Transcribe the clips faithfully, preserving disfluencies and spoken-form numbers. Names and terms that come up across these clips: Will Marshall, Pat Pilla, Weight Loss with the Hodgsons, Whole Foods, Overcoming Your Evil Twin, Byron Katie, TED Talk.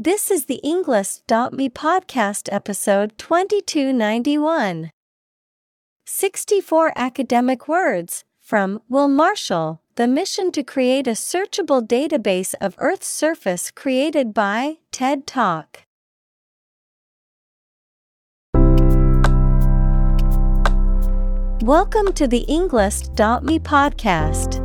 This is the Englist dot me podcast episode twenty-two ninety-one. sixty-four Academic Words from Will Marshall, The Mission to Create a Searchable Database of Earth's Surface created by TED Talk. Welcome to the Englist dot me podcast.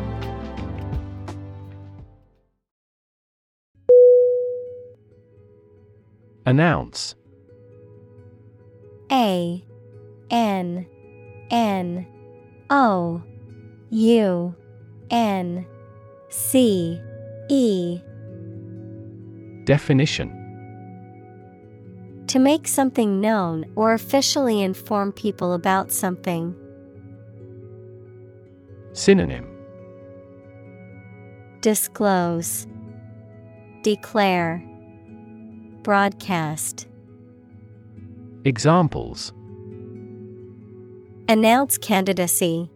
Announce. A N N O U N C E. Definition: to make something known or officially inform people about something. Synonym: disclose, declare, broadcast. Examples: announce candidacy,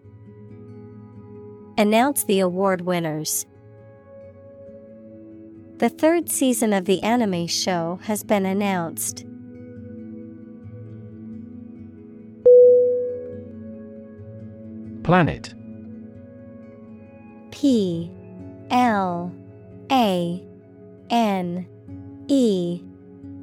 announce the award winners. The third season of the anime show has been announced. Planet. P L A N E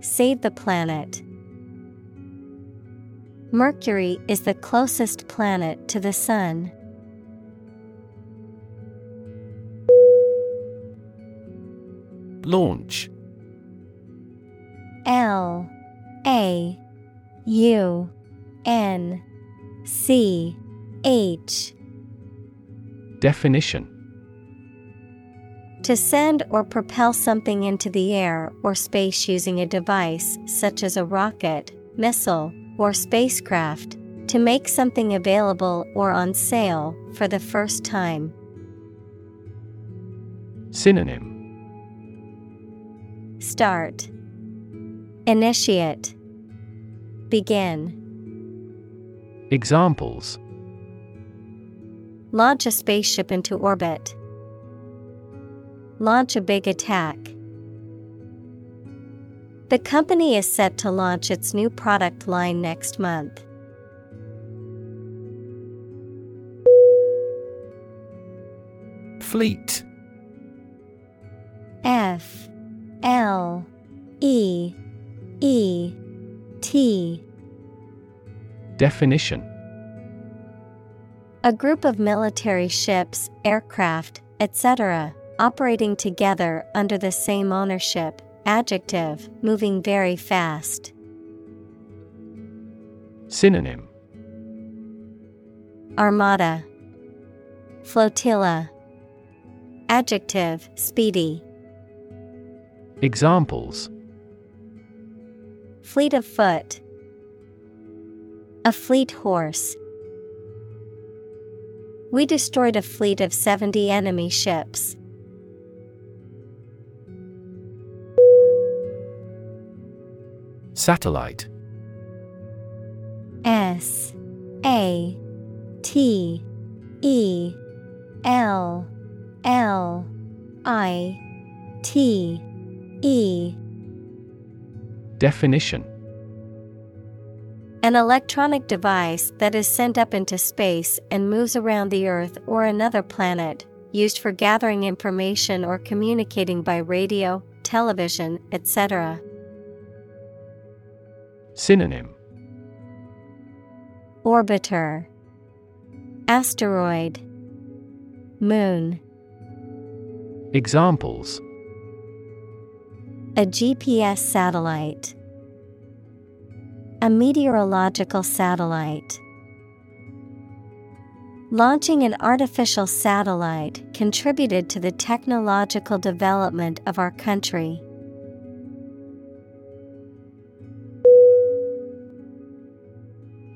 save the planet. Mercury is the closest planet to the Sun. Launch. L A U N C H. Definition: to send or propel something into the air or space using a device such as a rocket, missile, or spacecraft, to make something available or on sale for the first time. Synonym: start, initiate, begin. Examples: launch a spaceship into orbit, launch a big attack. The company is set to launch its new product line next month. Fleet. F L E E T. Definition: a group of military ships, aircraft, et cetera, operating together under the same ownership. Adjective: moving very fast. Synonym: armada, flotilla. Adjective: speedy. Examples: fleet of foot, a fleet horse. We destroyed a fleet of seventy enemy ships. Satellite. S A T E L L I T E. Definition: an electronic device that is sent up into space and moves around the Earth or another planet, used for gathering information or communicating by radio, television, et cetera. Synonym: orbiter, asteroid, moon. Examples: a G P S satellite, a meteorological satellite. Launching an artificial satellite contributed to the technological development of our country.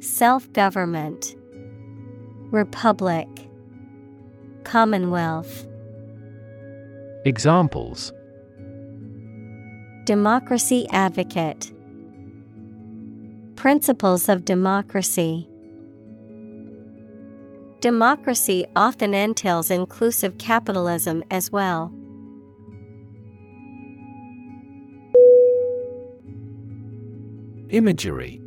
self-government, republic, commonwealth. Examples: democracy advocate, principles of democracy. Democracy often entails inclusive capitalism as well. Imagery.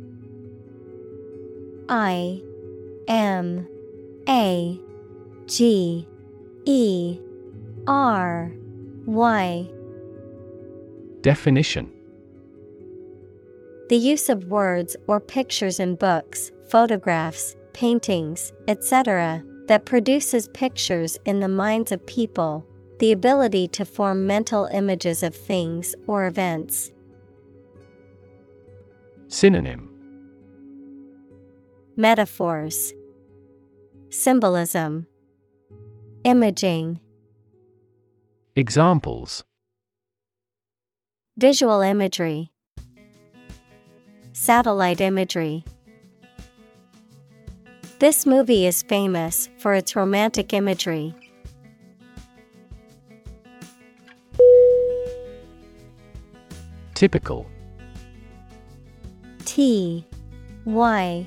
I M A G E R Y. Definition: the use of words or pictures in books, photographs, paintings, et cetera, that produces pictures in the minds of people, the ability to form mental images of things or events. Synonym: metaphors, symbolism, imaging. Examples: visual imagery, satellite imagery. This movie is famous for its romantic imagery. Typical. T Y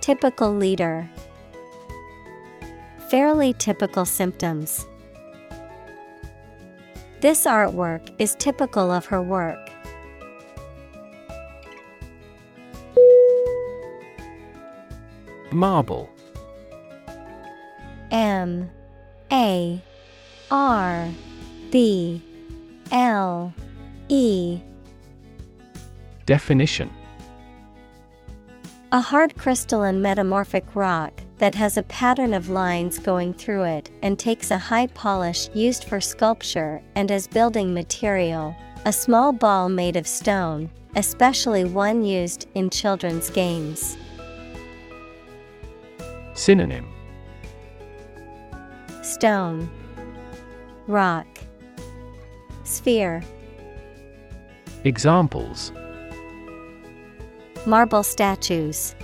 typical leader, fairly typical symptoms. This artwork is typical of her work. Marble. M A R B L E. Definition: a hard crystalline metamorphic rock that has a pattern of lines going through it and takes a high polish used for sculpture and as building material, a small ball made of stone, especially one used in children's games. Synonym: stone, rock, sphere. Examples: marble statues,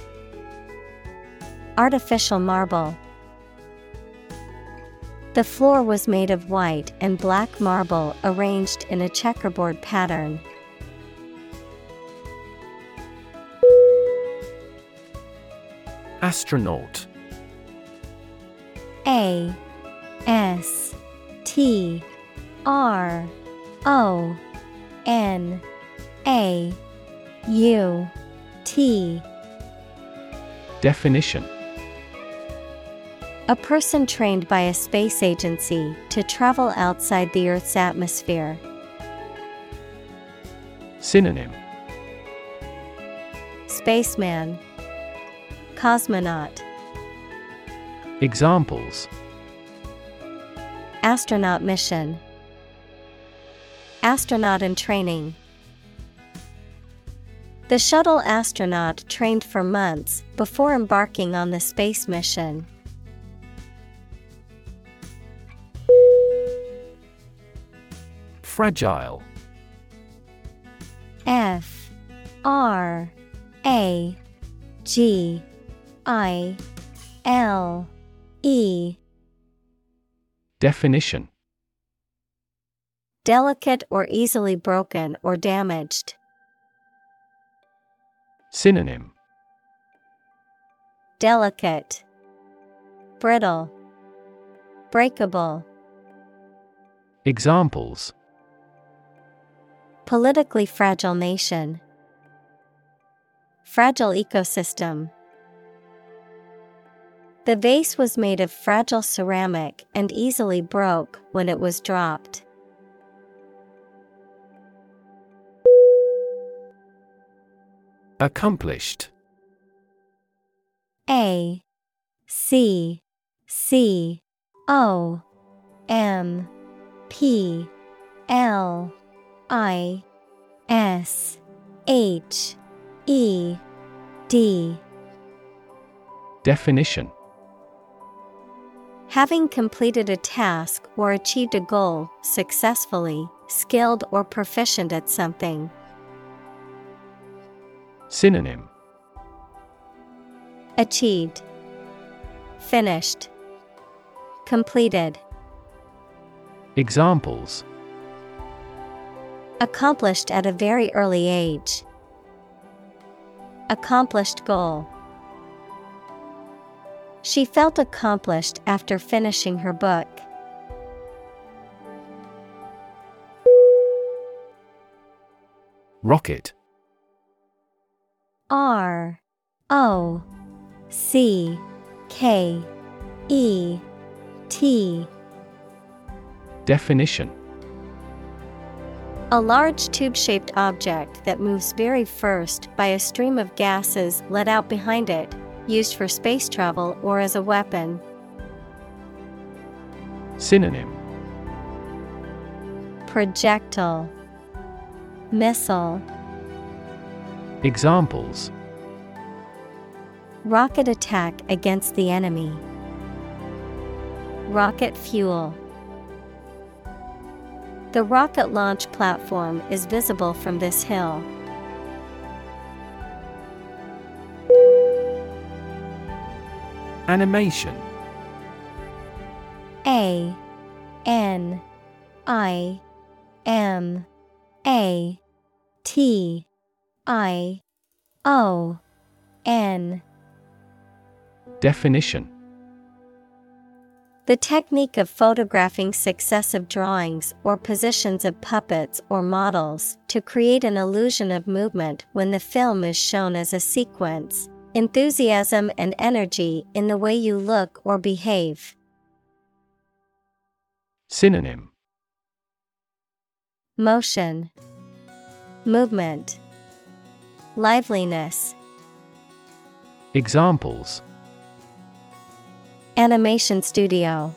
artificial marble. The floor was made of white and black marble arranged in a checkerboard pattern. Astronaut. A S T R O N A U T. Definition: A person trained by a space agency to travel outside the Earth's atmosphere. Synonym: spaceman, cosmonaut. Examples: astronaut mission, astronaut in training. The shuttle astronaut trained for months before embarking on the space mission. Fragile. F R A G I L E. Definition: delicate or easily broken or damaged. Synonym: delicate, brittle, breakable. Examples: politically fragile nation, fragile ecosystem. The vase was made of fragile ceramic and easily broke when it was dropped. Accomplished. A C C O M P L I S H E D. Definition: having completed a task or achieved a goal successfully, skilled or proficient at something. Synonym: achieved, finished, completed. Examples: accomplished at a very early age, accomplished goal. She felt accomplished after finishing her book. Rocket. R O C K E T. Definition: a large tube-shaped object that moves very fast by a stream of gases let out behind it, used for space travel or as a weapon. Synonym: projectile, missile. Examples: rocket attack against the enemy, rocket fuel. The rocket launch platform is visible from this hill. Animation. A N I M A T I O N. Definition: the technique of photographing successive drawings or positions of puppets or models to create an illusion of movement when the film is shown as a sequence. Enthusiasm and energy in the way you look or behave. Synonym: motion, movement, liveliness. Examples: animation studio,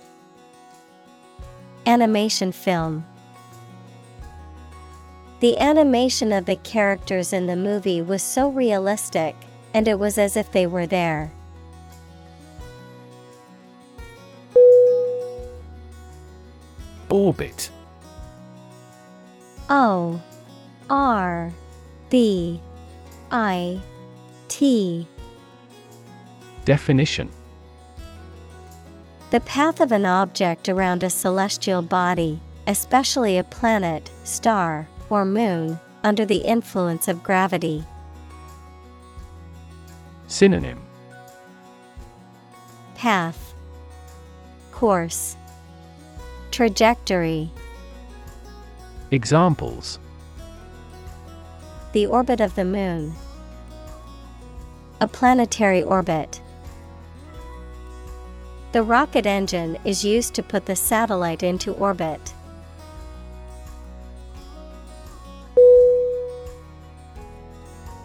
animation film. The animation of the characters in the movie was so realistic, and it was as if they were there. Orbit. O R B I T. Definition: the path of an object around a celestial body, especially a planet, star, or moon, under the influence of gravity. Synonym: path, course, trajectory. Examples: the orbit of the moon, a planetary orbit. The rocket engine is used to put the satellite into orbit.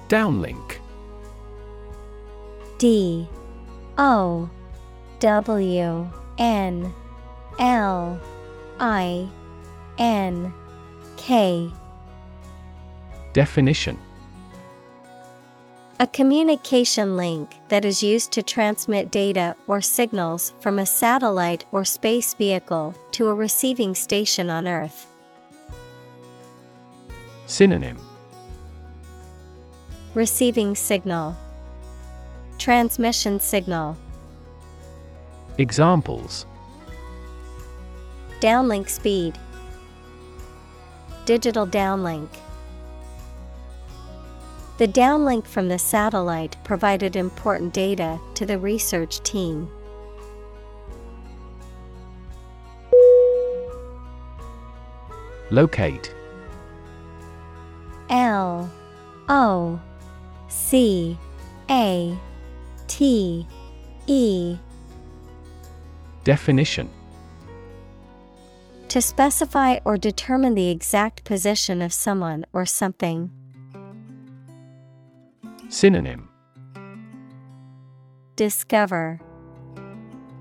Downlink. D O W N L I N K. Definition: a communication link that is used to transmit data or signals from a satellite or space vehicle to a receiving station on Earth. Synonym: receiving signal, transmission signal. Examples: downlink speed, digital downlink. The downlink from the satellite provided important data to the research team. Locate. L O C A T E. Definition: to specify or determine the exact position of someone or something. Synonym: discover,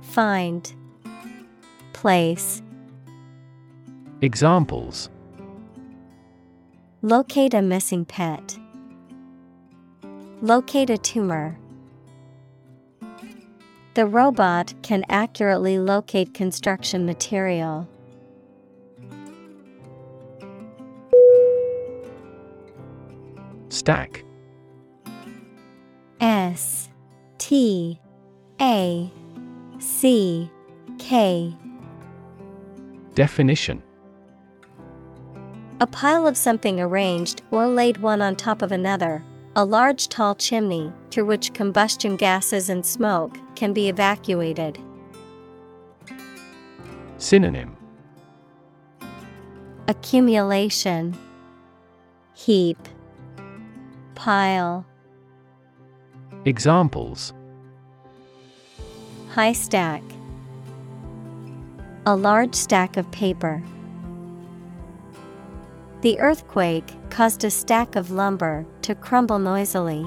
find, place. Examples: locate a missing pet, locate a tumor. The robot can accurately locate construction material. Stack. S T A C K. Definition: a pile of something arranged or laid one on top of another, a large tall chimney through which combustion gases and smoke can be evacuated. Synonym: accumulation, heap, pile. Examples: high stack, a large stack of paper. The earthquake caused a stack of lumber to crumble noisily.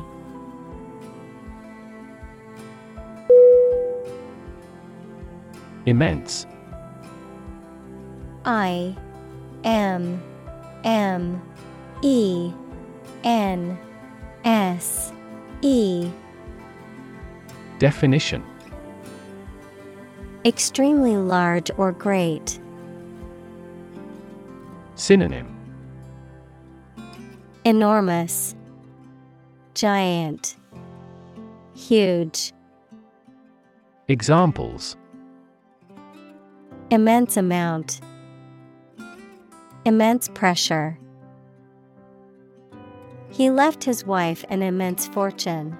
Immense. I M M E N S E. Definition: extremely large or great. Synonym: enormous, giant, huge. Examples: immense amount, immense pressure. He left his wife an immense fortune.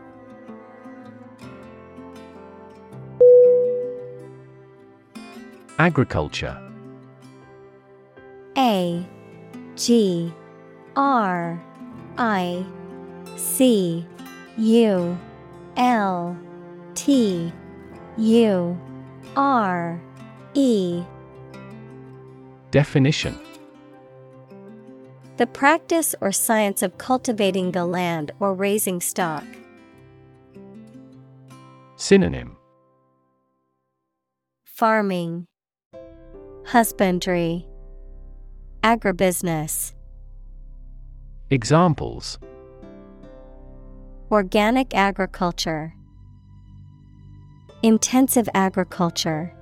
Agriculture. A G R I C U L T U R E. Definition: the practice or science of cultivating the land or raising stock. Synonym: farming, husbandry, agribusiness. Examples: organic agriculture, intensive agriculture.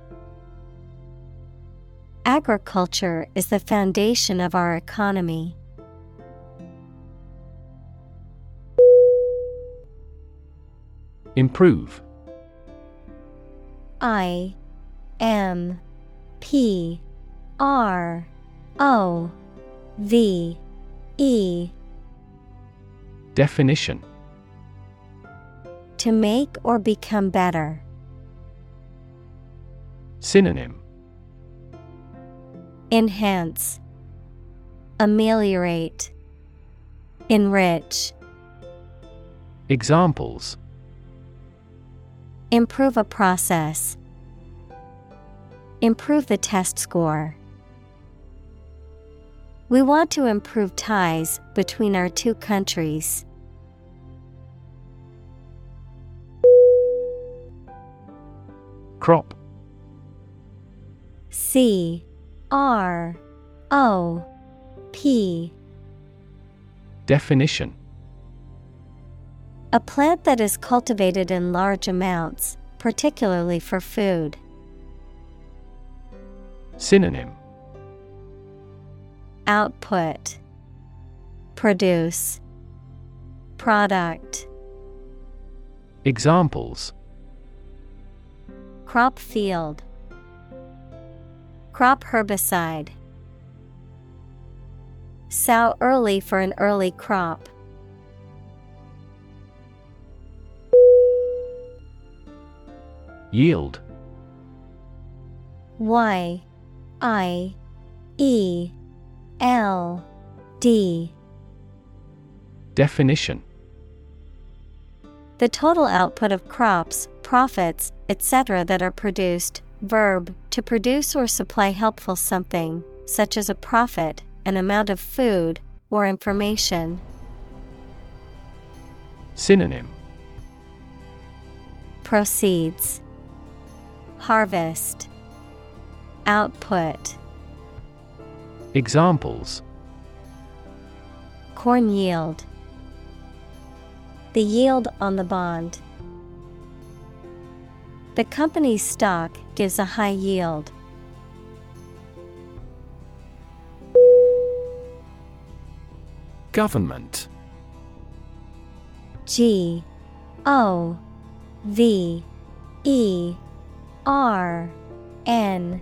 Agriculture is the foundation of our economy. Improve. I M P R O V E. Definition: to make or become better. Synonym: enhance, ameliorate, enrich. Examples: improve a process, Improve the test score. We want to improve ties between our two countries. Crop. C R O P. Definition. A plant that is cultivated in large amounts, particularly for food. Synonym. Output. Produce. Product. Examples. Crop field. Crop herbicide. Sow early for an early crop. Yield. Y I E L D. Definition. The total output of crops, profits, et cetera that are produced. Verb, to produce or supply helpful something, such as a profit, an amount of food, or information. Synonym. Proceeds. Harvest. Output. Examples. Corn yield. The yield on the bond. The company's stock gives a high yield. Government. G O V E R N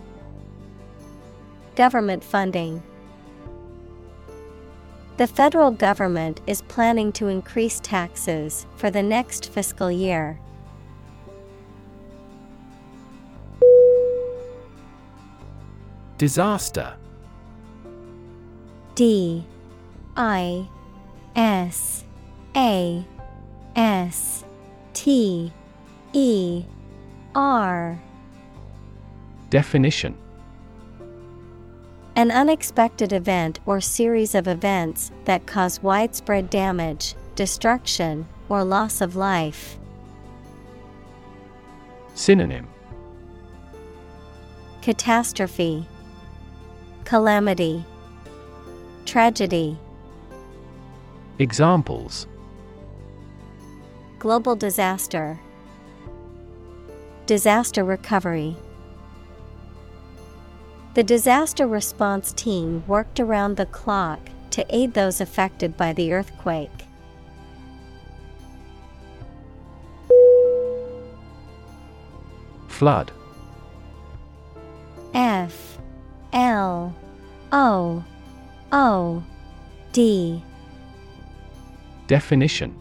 Government funding. The federal government is planning to increase taxes for the next fiscal year. Disaster. D I S A S T E R. Definition. An unexpected event or series of events that cause widespread damage, destruction, or loss of life. Synonym. Catastrophe. Calamity. Tragedy. Examples. Global disaster. Disaster recovery. The disaster response team worked around the clock to aid those affected by the earthquake. Flood. F L O O D. Definition.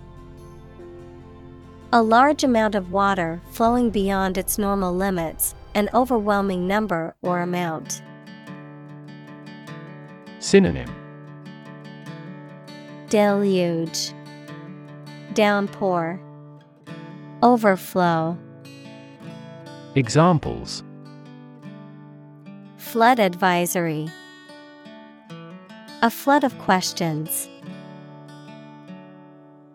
A large amount of water flowing beyond its normal limits. An overwhelming number or amount. Synonym. Deluge. Downpour. Overflow. Examples. Flood advisory. A flood of questions.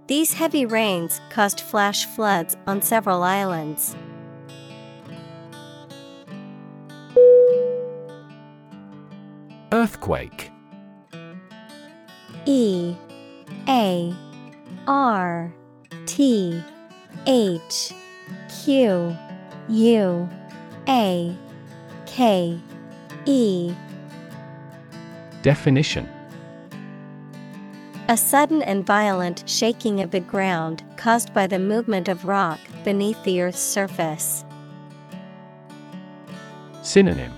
These heavy rains caused flash floods on several islands. Earthquake. E A R T H Q U A K E. Definition. A sudden and violent shaking of the ground caused by the movement of rock beneath the earth's surface. Synonym.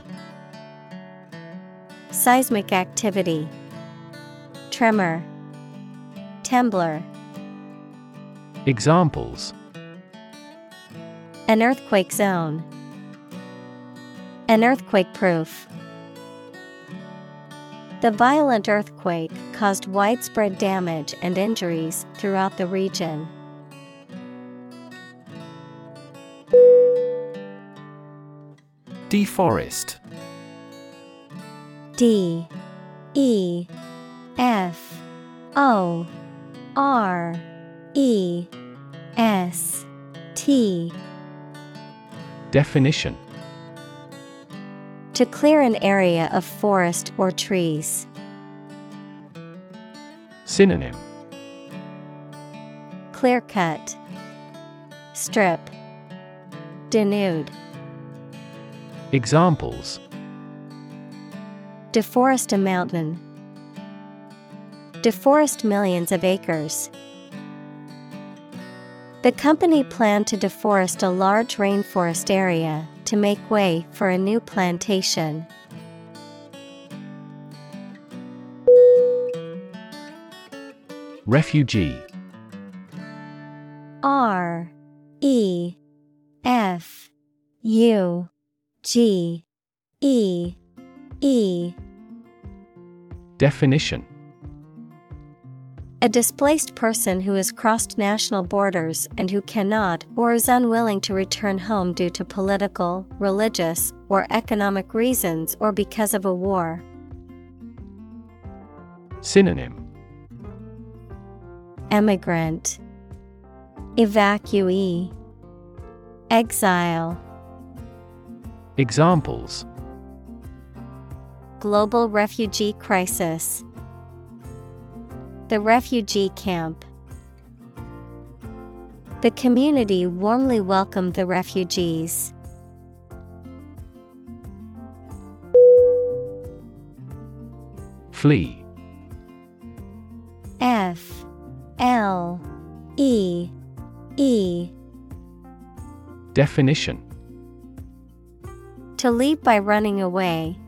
Seismic activity. Tremor. Tembler. Examples: an earthquake zone. An earthquake proof. The violent earthquake caused widespread damage and injuries throughout the region. Deforest. D E F O R E S T. Definition: to clear an area of forest or trees. Synonym: clear-cut, strip, denude. Examples: deforest a mountain. Deforest millions of acres. The company planned to deforest a large rainforest area to make way for a new plantation. Refugee. R E F U G E E. Definition: a displaced person who has crossed national borders and who cannot or is unwilling to return home due to political, religious, or economic reasons or because of a war. Synonym: emigrant, evacuee, exile. Examples: global refugee crisis. The refugee camp. The community warmly welcomed the refugees. Flee. F L E E. Definition: to leave by running away,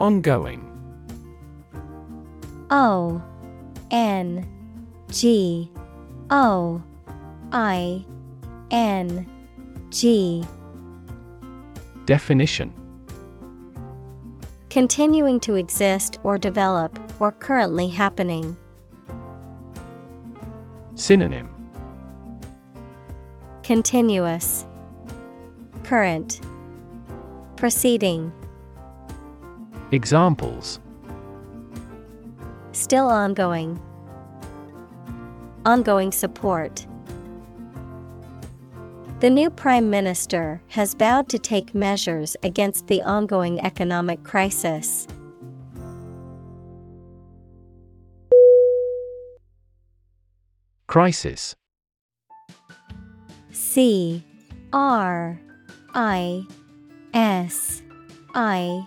Ongoing. O N G O I N G. Definition: continuing to exist or develop or currently happening. Synonym: continuous, current, proceeding. Examples: still ongoing. Ongoing support. The new Prime Minister has vowed to take measures against the ongoing economic crisis. Crisis. C R I S I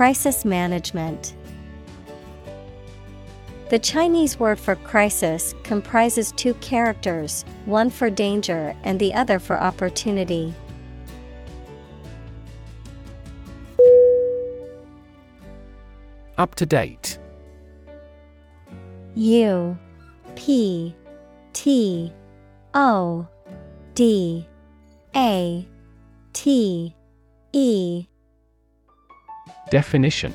Crisis management. The Chinese word for crisis comprises two characters, one for danger and the other for opportunity. Up to date. U P T O D A T E Definition: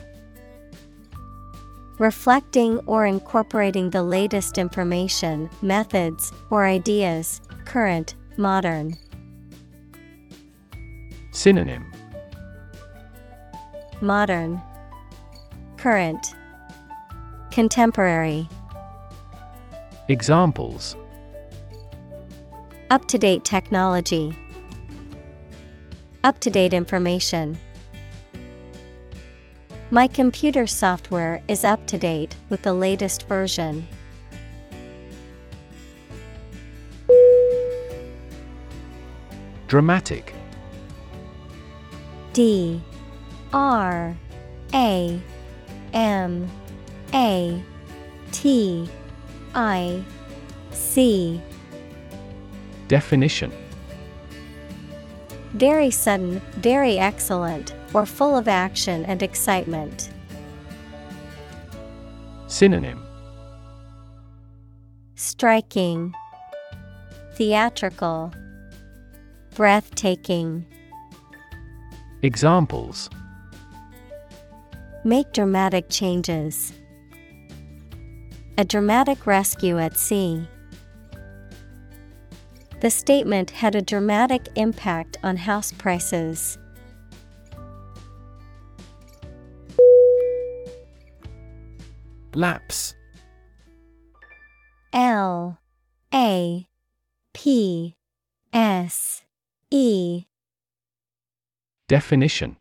reflecting or incorporating the latest information, methods, or ideas, current, modern. Synonym: modern, current, contemporary. Examples: up-to-date technology, up-to-date information. My computer software is up to date with the latest version. Dramatic. D R A M A T I C. Definition: very sudden, very excellent, or full of action and excitement. Synonym: striking, theatrical, breathtaking. Examples: make dramatic changes. A dramatic rescue at sea. The statement had a dramatic impact on house prices. Lapse. L A P S E. Definition: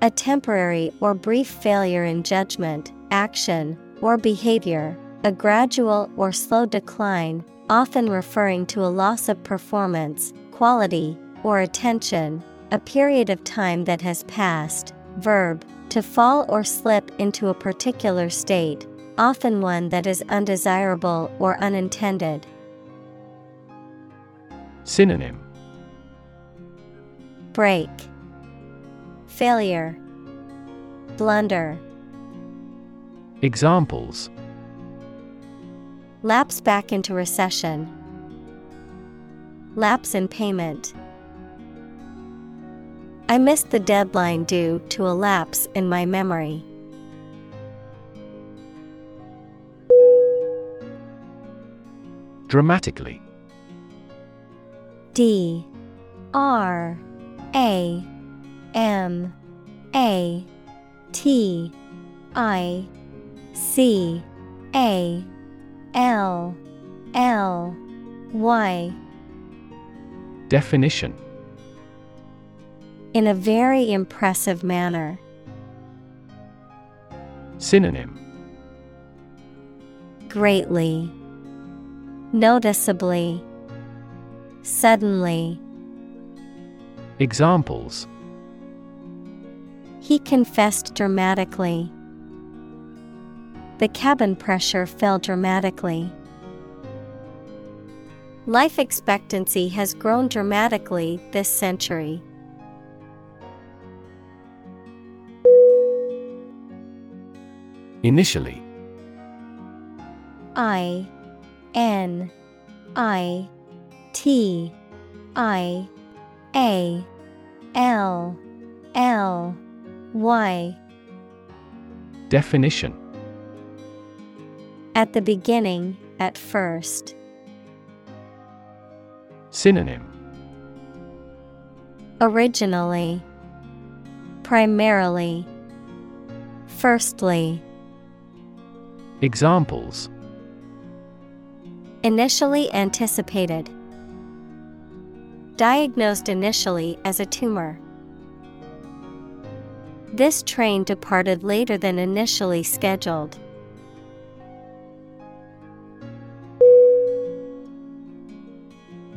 a temporary or brief failure in judgment, action, or behavior, a gradual or slow decline, often referring to a loss of performance, quality, or attention, a period of time that has passed. Verb: to fall or slip into a particular state, often one that is undesirable or unintended. Synonym: break, failure, blunder. Examples: lapse back into recession. Lapse in payment. I missed the deadline due to a lapse in my memory. Dramatically. D R A M A T I C A L L Y. Definition: in a very impressive manner. Synonym: greatly, noticeably, suddenly. Examples: he confessed dramatically. The cabin pressure fell dramatically. Life expectancy has grown dramatically this century. Initially. I N I T I A L L Y. Definition: at the beginning, at first. Synonym: originally, primarily, firstly. Examples: initially anticipated. Diagnosed initially as a tumor. This train departed later than initially scheduled.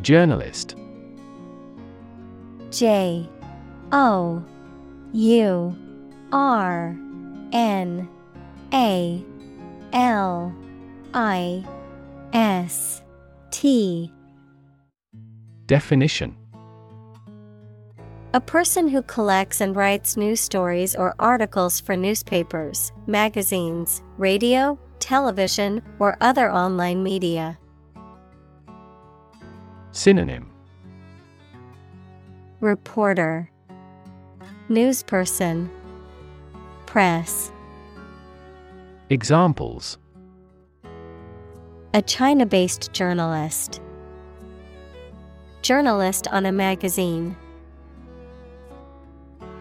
Journalist. J O U R N A L I S T. Definition: a person who collects and writes news stories or articles for newspapers, magazines, radio, television, or other online media. Synonym: reporter, Newsperson, press. Examples: a China-based journalist, journalist on a magazine.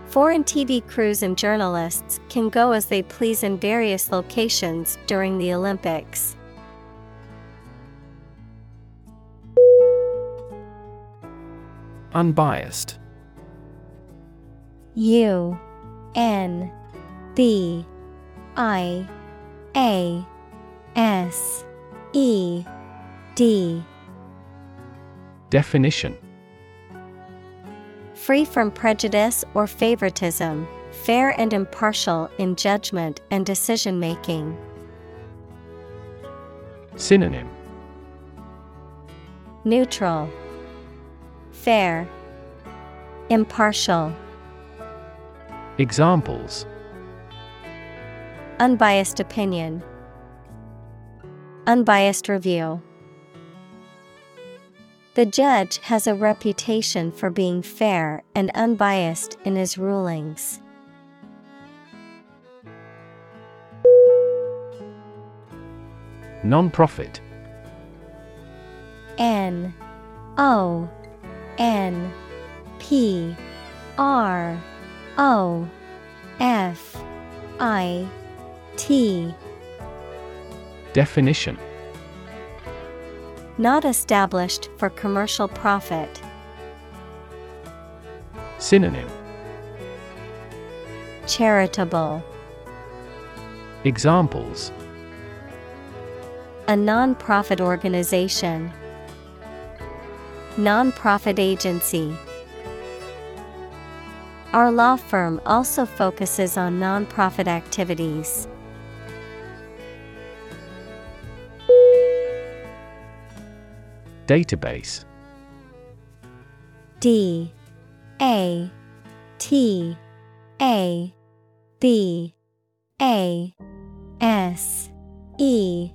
Foreign T V crews and journalists can go as they please in various locations during the Olympics. Unbiased. U N B I A S E D. Definition: free from prejudice or favoritism, fair and impartial in judgment and decision making. Synonym: neutral, fair, impartial. Examples: unbiased opinion, unbiased review. The judge has a reputation for being fair and unbiased in his rulings. Non-profit. N O N P R O F I T. Definition: not established for commercial profit. Synonym: charitable. Examples: a non-profit organization, non-profit agency. Our law firm also focuses on non-profit activities. Database. D A T A B A S E.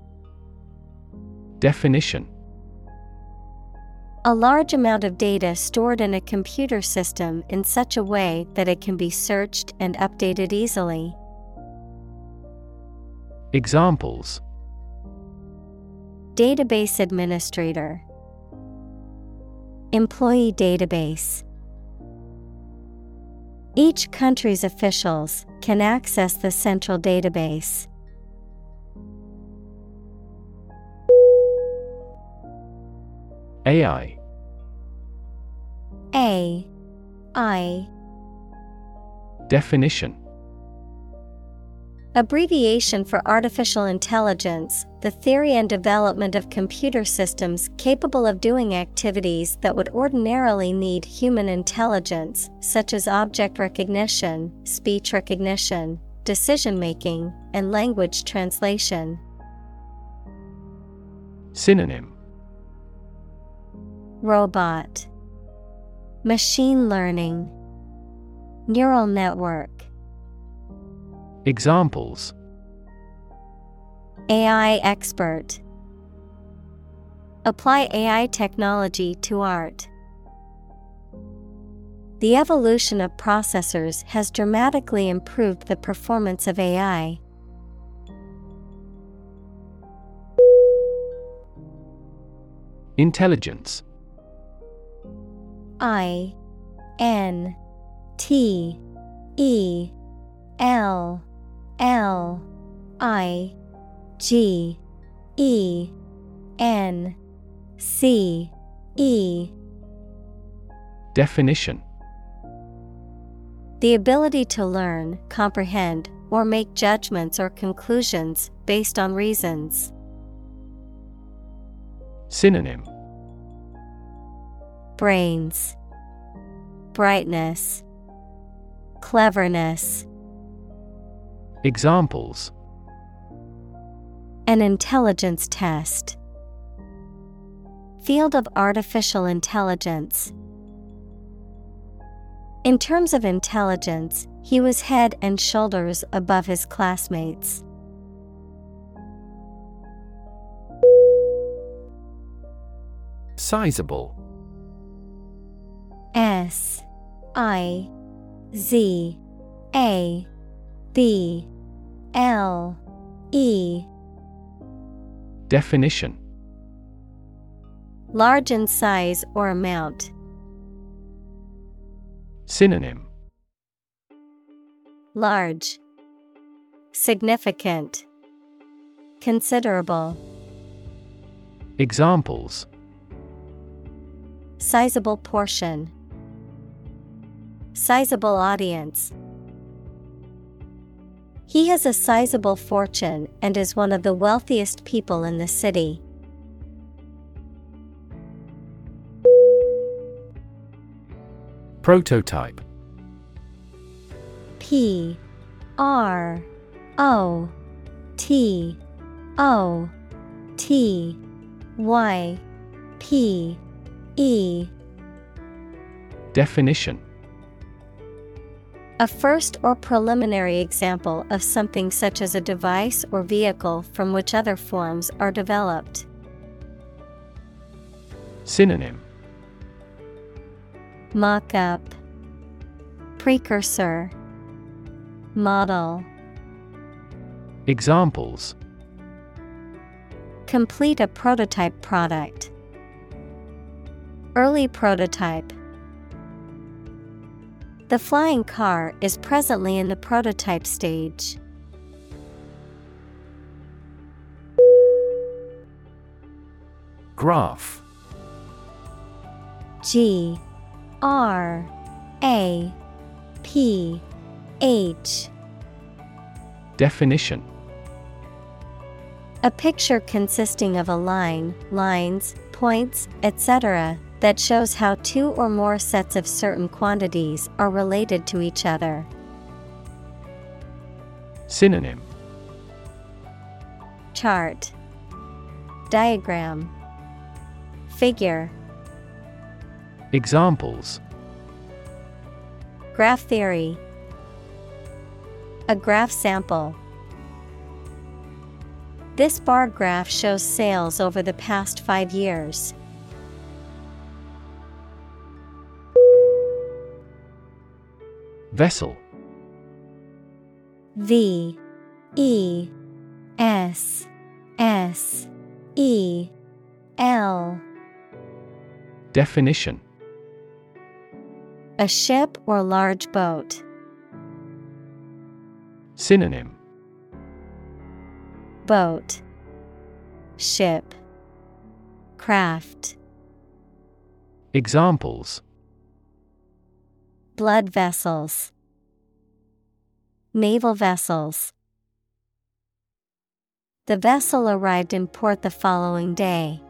Definition: a large amount of data stored in a computer system in such a way that it can be searched and updated easily. Examples: database administrator, employee database. Each country's officials can access the central database. A I. A I. Definition: abbreviation for artificial intelligence, the theory and development of computer systems capable of doing activities that would ordinarily need human intelligence, such as object recognition, speech recognition, decision-making, and language translation. Synonym: robot, machine learning, neural network. Examples: A I expert, apply A I technology to art. The evolution of processors has dramatically improved the performance of A I. Intelligence. I N T E L L I G E N C E. Definition: the ability to learn, comprehend, or make judgments or conclusions based on reasons. Synonym: brains, brightness, cleverness. Examples: an intelligence test, field of artificial intelligence. In terms of intelligence, he was head and shoulders above his classmates. Sizable. S I Z A B L E. Definition: large in size or amount. Synonym: large, significant, considerable. Examples: sizable portion, sizable audience. He has a sizable fortune and is one of the wealthiest people in the city. Prototype. P R O T O T Y P E. Definition: a first or preliminary example of something such as a device or vehicle from which other forms are developed. Synonym: mock-up, precursor, model. Examples: complete a prototype product, early prototype. The flying car is presently in the prototype stage. Graph. G R A P H. Definition: a picture consisting of a line, lines, points, et cetera, that shows how two or more sets of certain quantities are related to each other. Synonym: chart, diagram, figure. Examples: graph theory, a graph sample. This bar graph shows sales over the past five years. Vessel. V E S S E L. Definition: a ship or large boat. Synonym: boat, ship, craft. Examples: blood vessels, naval vessels. The vessel arrived in port the following day.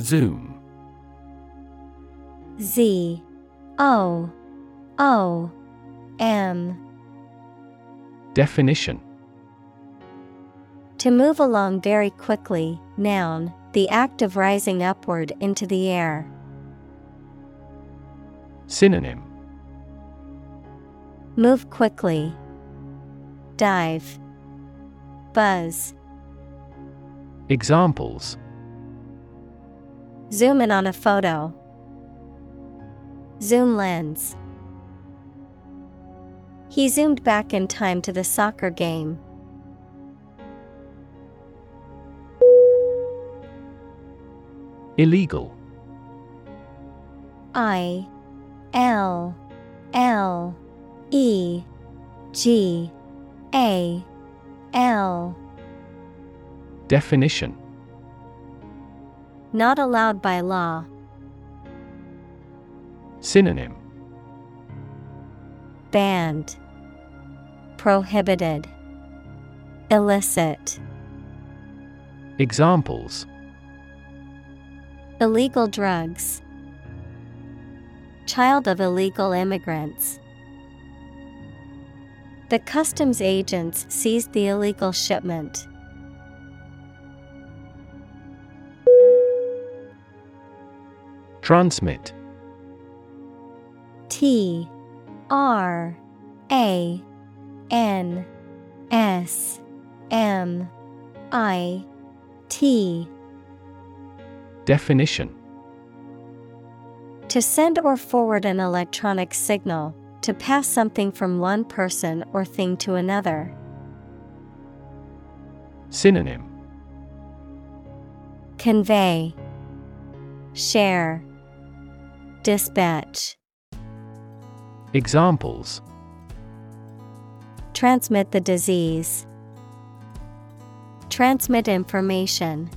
Zoom. Z O O M. Definition: to move along very quickly, noun, the act of rising upward into the air. Synonym: move quickly, dive, buzz. Examples: zoom in on a photo, zoom lens. He zoomed back in time to the soccer game. Illegal. I L L E G A L. Definition: not allowed by law. Synonym: banned, prohibited, illicit. Examples: illegal drugs, child of illegal immigrants. The customs agents seized the illegal shipment. Transmit. T R A N S M I T. Definition: To send or forward an electronic signal, to pass something from one person or thing to another. Synonym: convey, share, dispatch. Examples: transmit the disease, transmit information.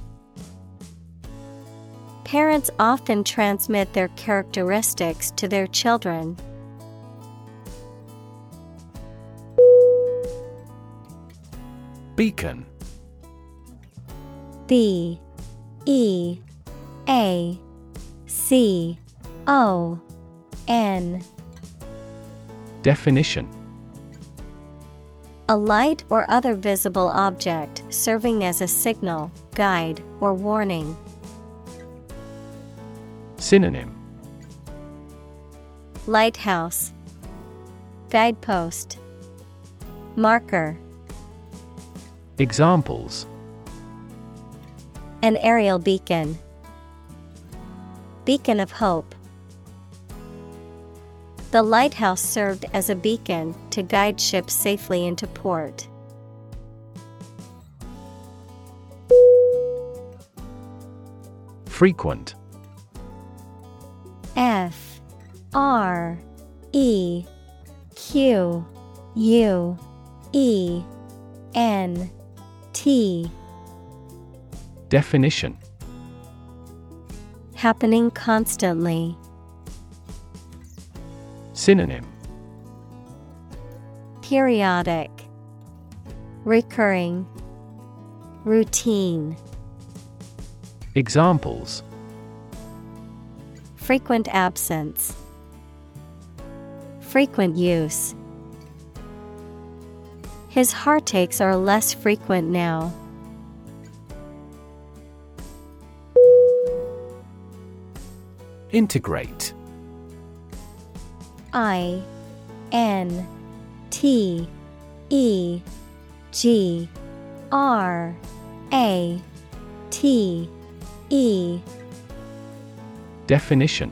Parents often transmit their characteristics to their children. Beacon. B E A C O N. Definition: a light or other visible object serving as a signal, guide, or warning. Synonym: lighthouse, guidepost, marker. Examples: an aerial beacon, beacon of hope. The lighthouse served as a beacon to guide ships safely into port. Frequent. F R E Q U E N T. Definition: happening constantly. Synonym: periodic, recurring, routine. Examples: frequent absence, frequent use. His heartaches are less frequent now. Integrate. I N T E G R A T E. Definition: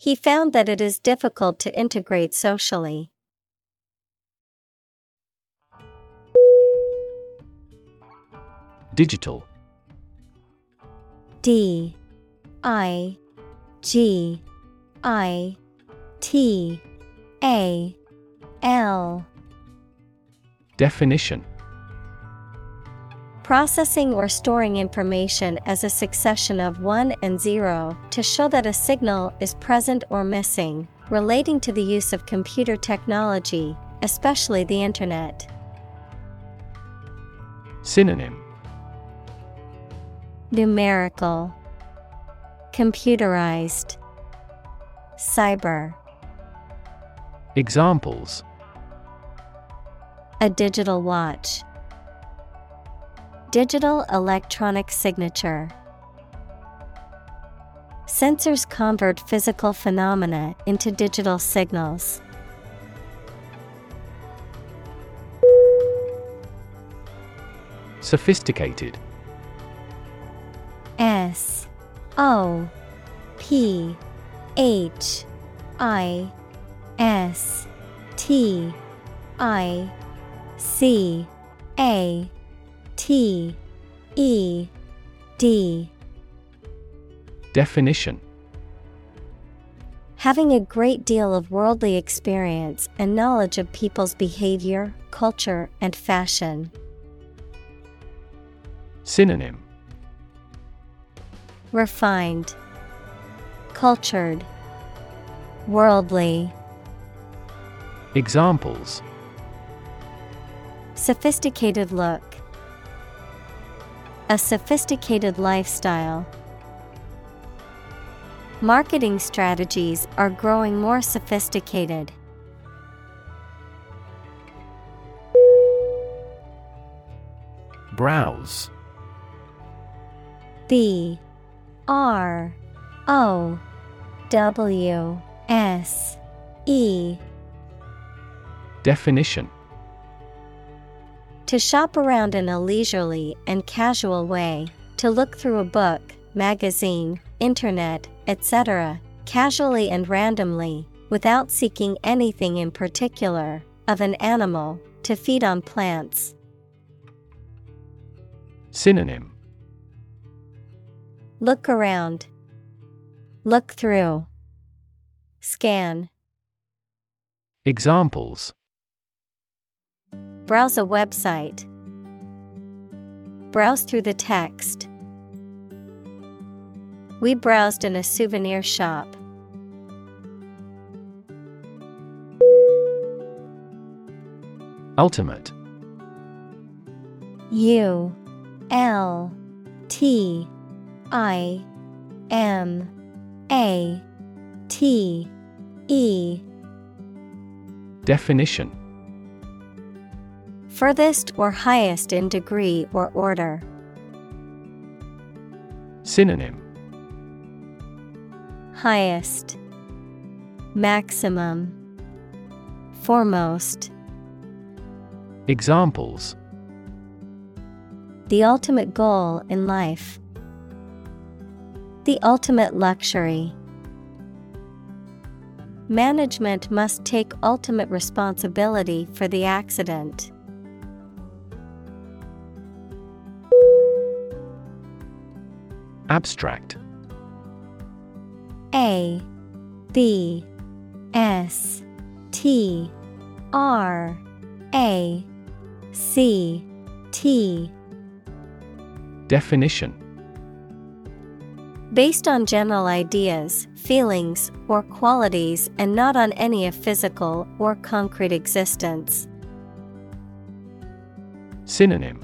He found that it is difficult to integrate socially. Digital. D I G I T A L. Definition: processing or storing information as a succession of one and zero to show that a signal is present or missing, relating to the use of computer technology, especially the internet. Synonym: numerical, computerized, cyber. Examples: a digital watch, digital electronic signature. Sensors convert physical phenomena into digital signals. Sophisticated. S O P H I S T I C A T E D. Definition: having a great deal of worldly experience and knowledge of people's behavior, culture, and fashion. Synonym: refined, cultured, worldly. Examples: sophisticated look, A sophisticated lifestyle. Marketing strategies are growing more sophisticated. Browse. B R O W S E. Definition. To shop around in a leisurely and casual way, to look through a book, magazine, internet, et cetera, casually and randomly, without seeking anything in particular, of an animal, to feed on plants. Synonym. Look around. Look through. Scan. Examples. Browse a website. Browse through the text. We browsed in a souvenir shop. Ultimate. U L T I M A T E. Definition. Furthest or highest in degree or order. Synonym. Highest, maximum, foremost. Examples. The ultimate goal in life. The ultimate luxury. Management must take ultimate responsibility for the accident. Abstract. A B S T R A C T. Definition. Based on general ideas, feelings, or qualities, and not on any of physical or concrete existence. Synonym.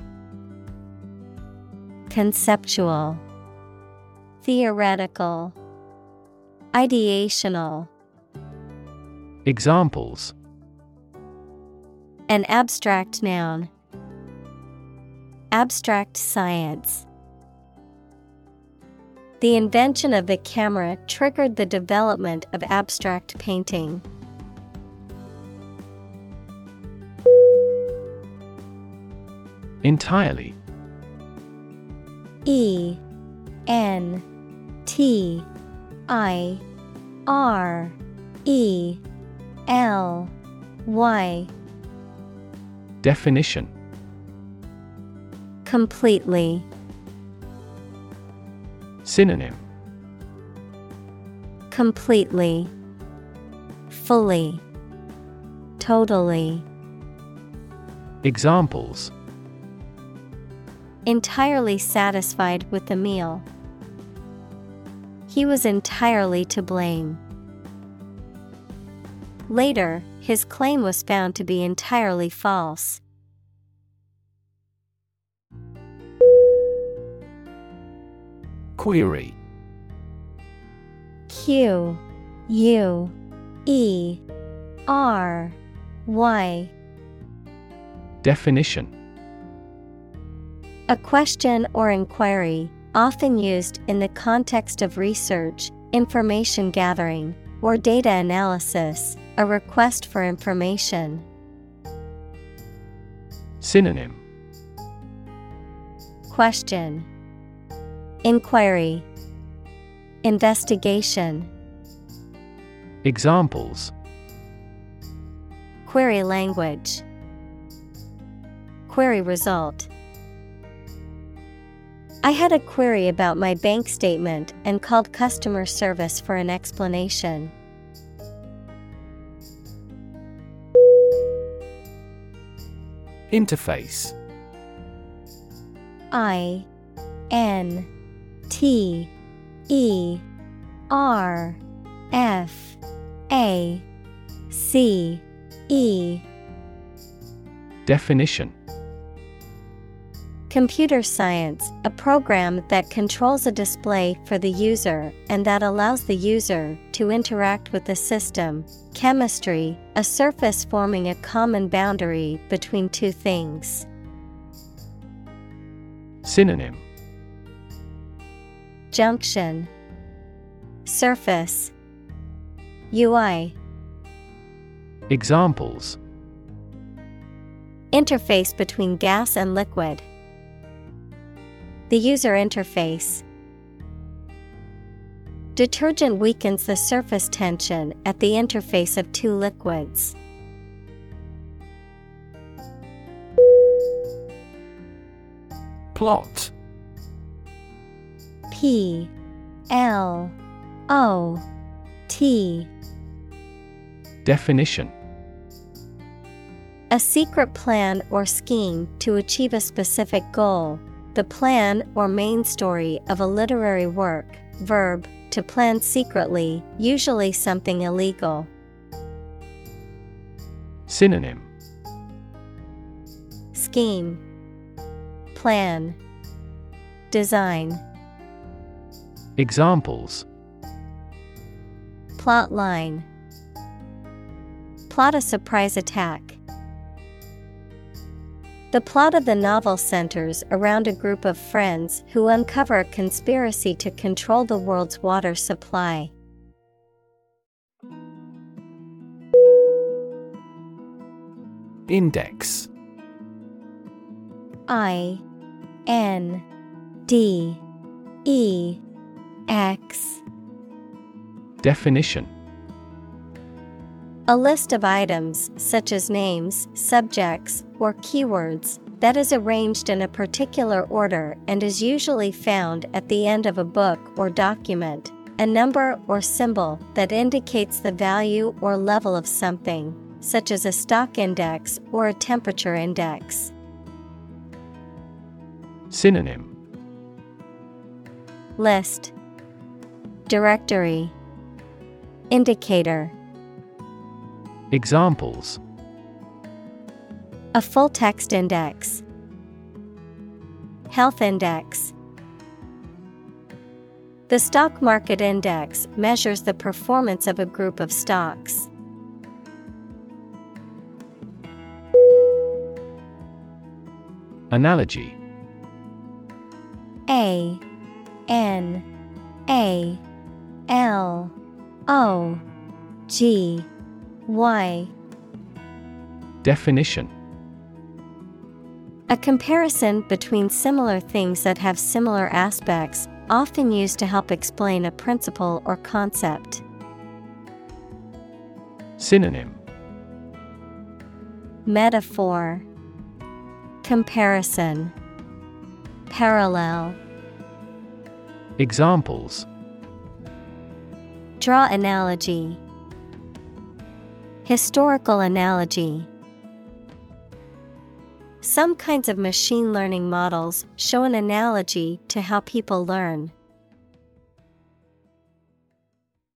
Conceptual, theoretical, ideational. Examples. An abstract noun. Abstract science. The invention of the camera triggered the development of abstract painting. Entirely. E N T I R E L Y. Definition. Completely. Synonym. Completely, fully, totally. Examples. Entirely satisfied with the meal. He was entirely to blame. Later, his claim was found to be entirely false. Query. Q U E R Y. Definition. A question or inquiry, often used in the context of research, information gathering, or data analysis, a request for information. Synonym. Question, inquiry, investigation. Examples. Query language. Query result. I had a query about my bank statement and called customer service for an explanation. Interface. I N T E R F A C E. Definition. Computer science, a program that controls a display for the user and that allows the user to interact with the system. Chemistry, a surface forming a common boundary between two things. Synonym: junction, surface, U I. Examples: interface between gas and liquid. The user interface. Detergent weakens the surface tension at the interface of two liquids. Plot. P. L. O. T. Definition: a secret plan or scheme to achieve a specific goal. The plan or main story of a literary work. Verb, to plan secretly, usually something illegal. Synonym: scheme, plan, design. Examples: plot line. Plot a surprise attack. The plot of the novel centers around a group of friends who uncover a conspiracy to control the world's water supply. Index. I. N. D. E. X. Definition: a list of items, such as names, subjects, or keywords, that is arranged in a particular order and is usually found at the end of a book or document. A number or symbol that indicates the value or level of something, such as a stock index or a temperature index. Synonym: list, directory, indicator. Examples: a full text index, health index. The stock market index measures the performance of a group of stocks. Analogy. A. N. A. L. O. G. Y. Definition: a comparison between similar things that have similar aspects, often used to help explain a principle or concept. Synonym: metaphor, comparison, parallel. Examples: draw analogy. Historical analogy. Some kinds of machine learning models show an analogy to how people learn.